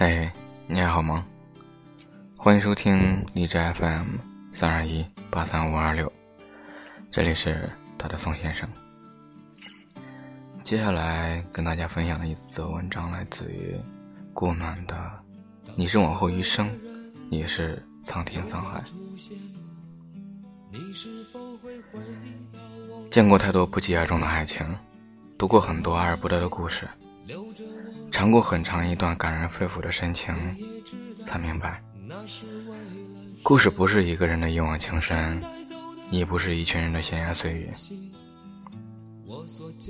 哎，你还好吗？欢迎收听荔枝 FM 321-83526，这里是他的宋先生。接下来跟大家分享的一则文章来自于顾暖的《你是往后余生，也是苍天沧海》。见过太多不及而终的爱情，读过很多爱而不得的故事，尝过很长一段感人肺腑的深情，才明白，故事不是一个人的一往情深，也不是一群人的闲言碎语。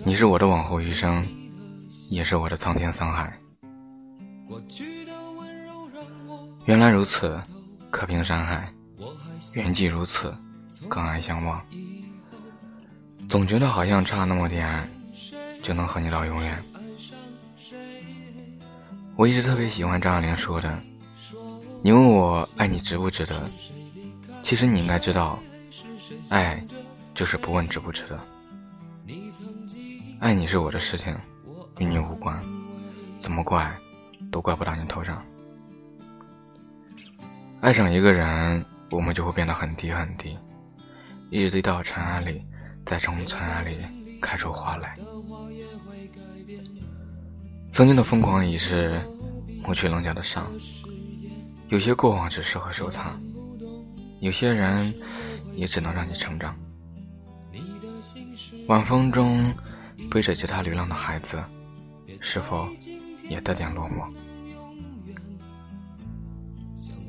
你是我的往后余生，也是我的苍天沧海。原来如此，可平山海；缘既如此，更爱相忘。总觉得好像差那么点就能和你到永远。我一直特别喜欢张爱玲说的，你问我爱你值不值得，其实你应该知道，爱就是不问值不值得。爱你是我的事情，与你无关，怎么怪都怪不到你头上。爱上一个人，我们就会变得很低很低，一直低到尘埃里，再从尘埃里开出花来。曾经的疯狂已是抹去棱角的伤，有些过往只适合收藏，有些人也只能让你成长。晚风中背着吉他流浪的孩子，是否也带点落寞？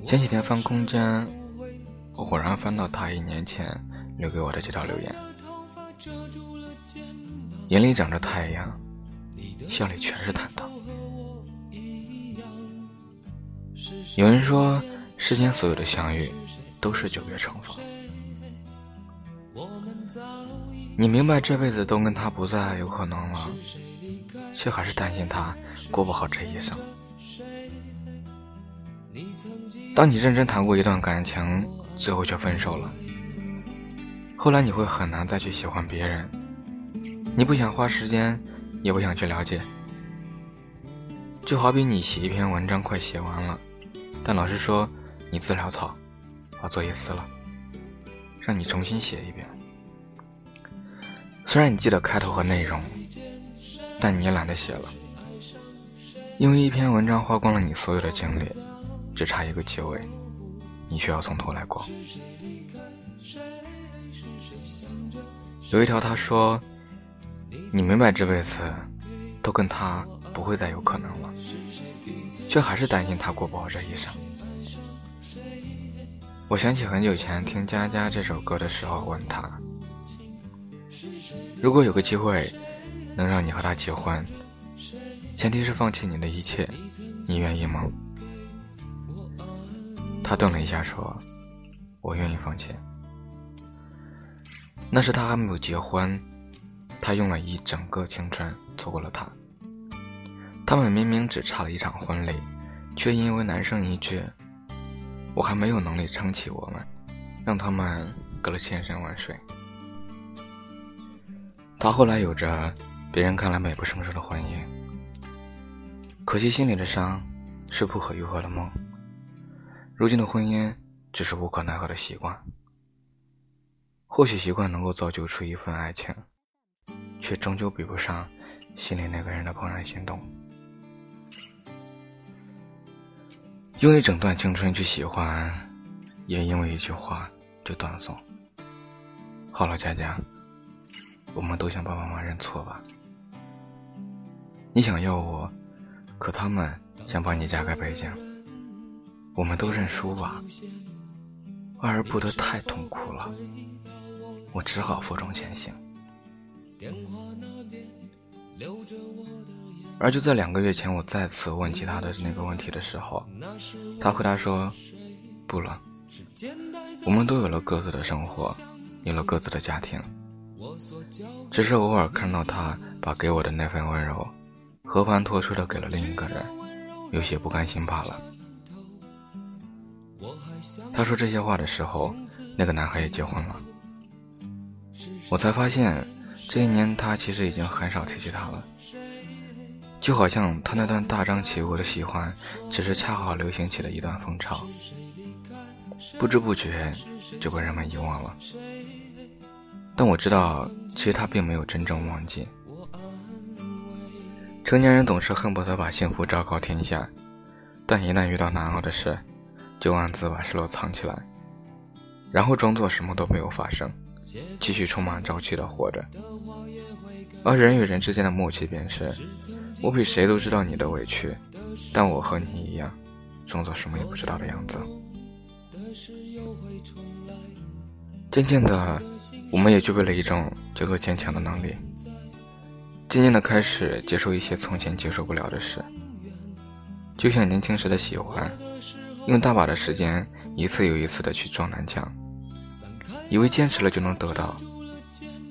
前几天翻空间，我忽然翻到他1年前留给我的几条留言，眼里长着太阳，笑里全是坦荡。有人说，世间所有的相遇都是久别重逢。你明白这辈子都跟他不再有可能了，却还是担心他过不好这一生。当你认真谈过一段感情，最后却分手了，后来你会很难再去喜欢别人，你不想花时间，也不想去了解。就好比你写一篇文章快写完了，但老师说你字潦草，把作业撕了，让你重新写一遍。虽然你记得开头和内容，但你也懒得写了，因为一篇文章花光了你所有的精力，只差一个结尾，你需要从头来过。有一条他说，你明白这辈子都跟他不会再有可能了，却还是担心他过不好这一生。我想起很久前听《家家》这首歌的时候，问他，如果有个机会能让你和他结婚，前提是放弃你的一切，你愿意吗？他顿了一下说，我愿意放弃。那时他还没有结婚，他用了一整个青春错过了她。他们明明只差了一场婚礼，却因为男生一句“我还没有能力撑起我们”，让他们隔了千山万水。他后来有着别人看来美不胜收的婚姻，可惜心里的伤是不可愈合的梦。如今的婚姻只是无可奈何的习惯。或许习惯能够造就出一份爱情，却终究比不上心里那个人的怦然心动。用一整段青春去喜欢，也因为一句话就断送。好了，佳佳，我们都向爸爸妈妈认错吧。你想要我，可他们想把你嫁给北京，我们都认输吧。爱而不得太痛苦了，我只好负重前行。而就在2个月前，我再次问起他的那个问题的时候，他回答说，不了，我们都有了各自的生活，有了各自的家庭，只是偶尔看到他把给我的那份温柔和盘托出的给了另一个人，有些不甘心罢了。他说这些话的时候，那个男孩也结婚了。我才发现这一年他其实已经很少提起他了，就好像他那段大张旗鼓的喜欢只是恰好流行起了一段风潮，不知不觉就被人们遗忘了。但我知道其实他并没有真正忘记。成年人总是恨不得把幸福昭告天下，但一旦遇到难熬的事，就暗自把失落藏起来，然后装作什么都没有发生，继续充满朝气的活着。而人与人之间的默契便是，我比谁都知道你的委屈，但我和你一样装作什么也不知道的样子。渐渐的，我们也具备了一种叫做坚强的能力，渐渐的开始接受一些从前接受不了的事。就像年轻时的喜欢，用大把的时间一次又一次的去撞南墙，以为坚持了就能得到，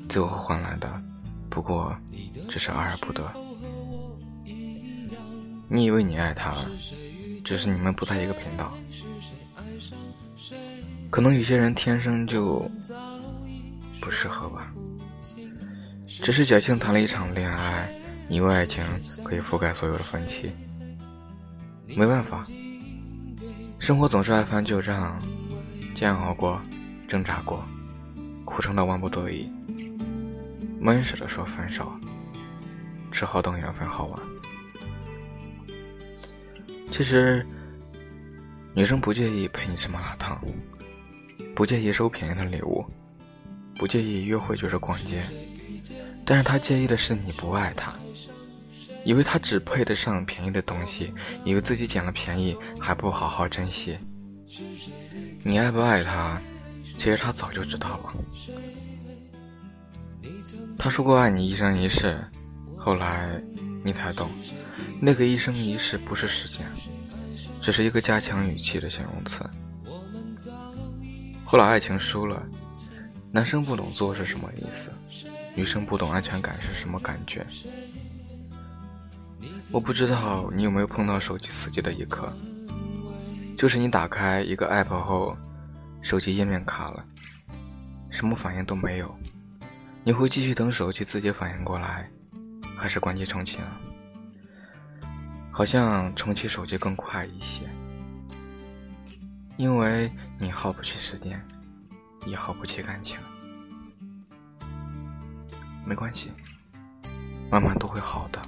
最后换来的不过只是爱而不得。你以为你爱他，只是你们不在一个频道。可能有些人天生就不适合吧，只是侥幸谈了一场恋爱，你以为爱情可以覆盖所有的分歧。没办法，生活总是爱翻旧账，煎熬过，挣扎过，苦撑到万不得已，闷死了说分手，只好等缘分好晚。其实女生不介意陪你吃麻辣烫，不介意收便宜的礼物，不介意约会就是逛街，但是她介意的是你不爱她，以为她只配得上便宜的东西，以为自己捡了便宜还不好好珍惜。你爱不爱她，其实她早就知道了。她说过爱你一生一世，后来你才懂，那个一生一世不是时间，只是一个加强语气的形容词。后来爱情输了，男生不懂做是什么意思，女生不懂安全感是什么感觉。我不知道你有没有碰到手机死机的一刻，就是你打开一个 app 后，手机页面卡了，什么反应都没有，你会继续等手机自己反应过来，还是关机重启啊？好像重启手机更快一些，因为你耗不起时间，也耗不起感情。没关系，慢慢都会好的。